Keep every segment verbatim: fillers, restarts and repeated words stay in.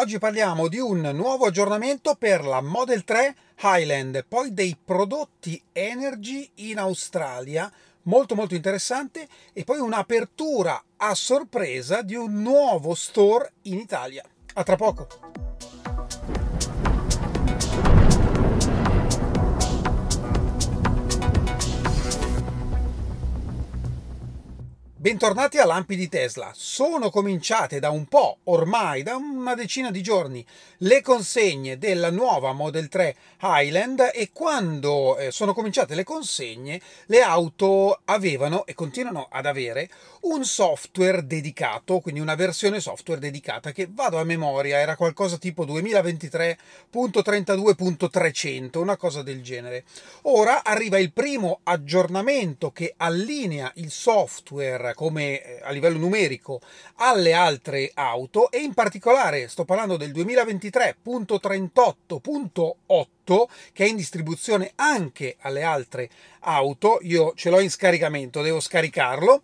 Oggi parliamo di un nuovo aggiornamento per la Model tre Highland, poi dei prodotti Energy in Australia, molto molto interessante, e poi un'apertura a sorpresa di un nuovo store in Italia. A tra poco! Bentornati a Lampi di Tesla. Sono cominciate da un po', ormai da una decina di giorni, le consegne della nuova Model tre Highland, e quando sono cominciate le consegne le auto avevano e continuano ad avere un software dedicato, quindi una versione software dedicata che, vado a memoria, era qualcosa tipo duemilaventitré punto trentadue punto trecento, una cosa del genere. Ora arriva il primo aggiornamento che allinea il software come a livello numerico alle altre auto, e in particolare sto parlando del duemilaventitré punto trentotto punto otto che è in distribuzione anche alle altre auto. Io ce l'ho in scaricamento, devo scaricarlo,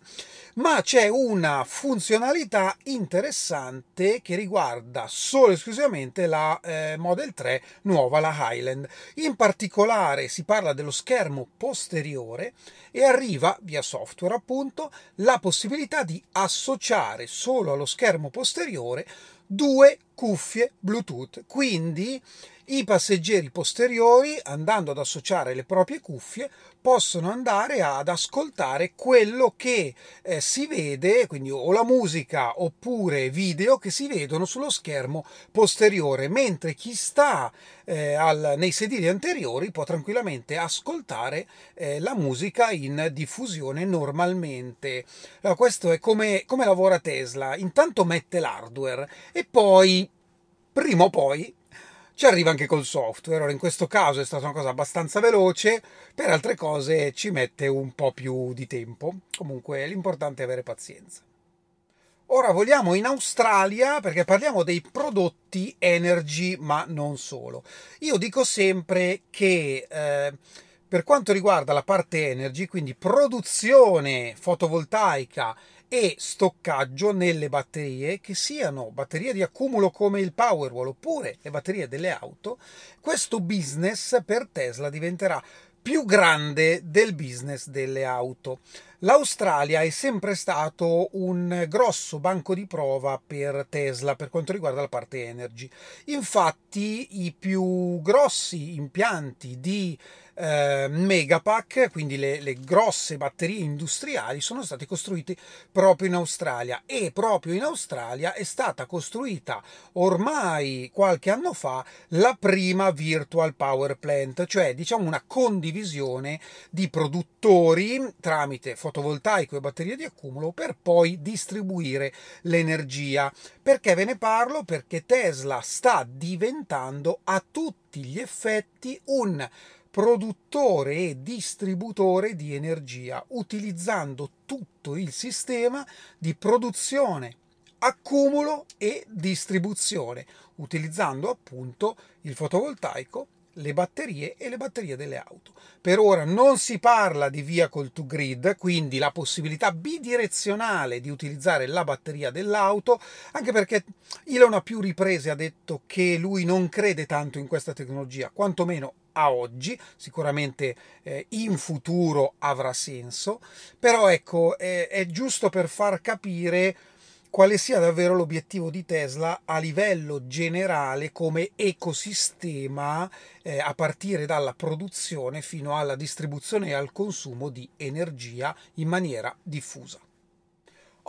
ma c'è una funzionalità interessante che riguarda solo e esclusivamente la eh, Model tre nuova, la Highland. In particolare si parla dello schermo posteriore e arriva via software, appunto, la possibilità di associare solo allo schermo posteriore due cuffie Bluetooth, quindi i passeggeri posteriori, andando ad associare le proprie cuffie, possono andare ad ascoltare quello che eh, si vede, quindi o la musica oppure video che si vedono sullo schermo posteriore, mentre chi sta eh, al, nei sedili anteriori può tranquillamente ascoltare eh, la musica in diffusione normalmente. Allora, questo è come, come lavora Tesla: intanto mette l'hardware e poi, prima o poi, ci arriva anche col software. Ora, in questo caso è stata una cosa abbastanza veloce, per altre cose ci mette un po' più di tempo. Comunque l'importante è avere pazienza. Ora vogliamo in Australia perché parliamo dei prodotti Energy, ma non solo. Io dico sempre che eh, per quanto riguarda la parte Energy, quindi produzione fotovoltaica e stoccaggio nelle batterie, che siano batterie di accumulo come il Powerwall oppure le batterie delle auto, questo business per Tesla diventerà più grande del business delle auto. L'Australia è sempre stato un grosso banco di prova per Tesla per quanto riguarda la parte Energy. Infatti i più grossi impianti di eh, Megapack, quindi le, le grosse batterie industriali, sono stati costruiti proprio in Australia, e proprio in Australia è stata costruita ormai qualche anno fa la prima Virtual Power Plant, cioè diciamo una condivisione di produttori tramite fotovoltaico e batterie di accumulo per poi distribuire l'energia. Perché ve ne parlo? Perché Tesla sta diventando a tutti gli effetti un produttore e distributore di energia, utilizzando tutto il sistema di produzione, accumulo e distribuzione, utilizzando appunto il fotovoltaico, le batterie e le batterie delle auto. Per ora non si parla di vehicle to grid, quindi la possibilità bidirezionale di utilizzare la batteria dell'auto, anche perché Elon a più riprese ha detto che lui non crede tanto in questa tecnologia, quantomeno a oggi. Sicuramente eh, in futuro avrà senso, però ecco, eh, è giusto per far capire quale sia davvero l'obiettivo di Tesla a livello generale come ecosistema, eh, a partire dalla produzione fino alla distribuzione e al consumo di energia in maniera diffusa.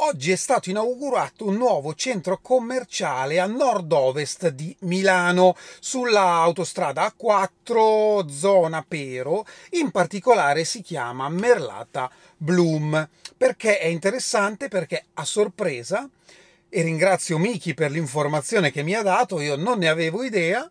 Oggi è stato inaugurato un nuovo centro commerciale a nord-ovest di Milano, sulla autostrada A quattro, zona Pero. In particolare si chiama Merlata Bloom. Perché è interessante? Perché a sorpresa, e ringrazio Miki per l'informazione che mi ha dato, io non ne avevo idea,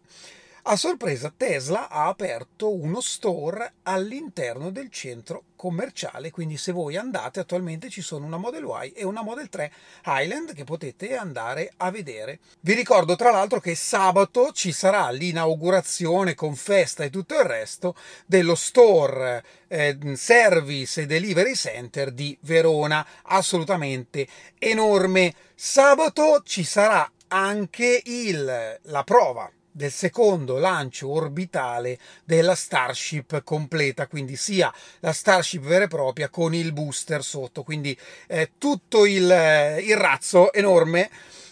a sorpresa Tesla ha aperto uno store all'interno del centro commerciale, quindi se voi andate, attualmente ci sono una Model Y e una Model tre Highland che potete andare a vedere. Vi ricordo tra l'altro che sabato ci sarà l'inaugurazione con festa e tutto il resto dello store eh, Service e Delivery Center di Verona, assolutamente enorme. Sabato ci sarà anche il, la prova del secondo lancio orbitale della Starship completa, quindi sia la Starship vera e propria con il booster sotto, quindi eh, tutto il, eh, il razzo enorme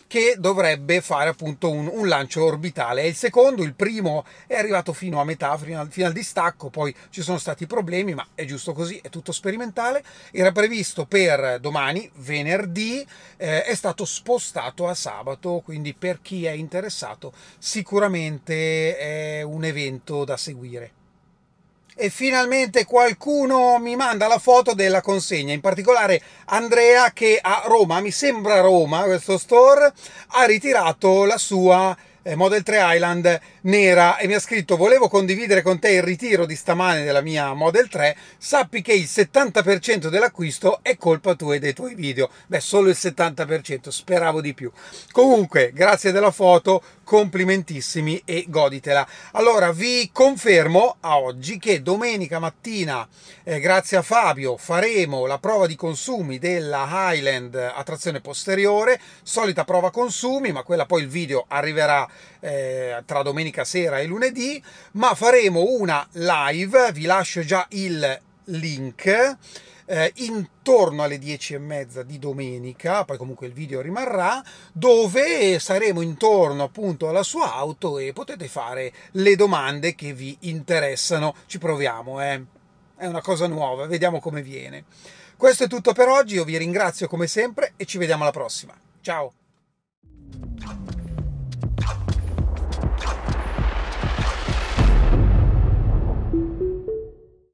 che dovrebbe fare appunto un, un lancio orbitale. È il secondo, il primo è arrivato fino a metà, fino al, fino al distacco, poi ci sono stati problemi, ma è giusto così, è tutto sperimentale. Era previsto per domani, venerdì, eh, è stato spostato a sabato, quindi per chi è interessato sicuramente è un evento da seguire. E finalmente qualcuno mi manda la foto della consegna, in particolare Andrea, che a Roma, mi sembra Roma, questo store, ha ritirato la sua Model tre Highland nera e mi ha scritto: volevo condividere con te il ritiro di stamane della mia Model tre, sappi che il settanta per cento dell'acquisto è colpa tua e dei tuoi video. Beh, solo il settanta per cento, speravo di più. Comunque, grazie della foto, complimentissimi e goditela. Allora, vi confermo a oggi che domenica mattina, eh, grazie a Fabio, faremo la prova di consumi della Highland a trazione posteriore, solita prova consumi, ma quella poi il video arriverà Eh, tra domenica sera e lunedì, ma faremo una live, vi lascio già il link, eh, intorno alle dieci e mezza di domenica, poi comunque il video rimarrà, dove saremo intorno appunto alla sua auto e potete fare le domande che vi interessano. Ci proviamo, eh. È una cosa nuova, vediamo come viene. Questo è tutto per oggi, io vi ringrazio come sempre e ci vediamo alla prossima. Ciao!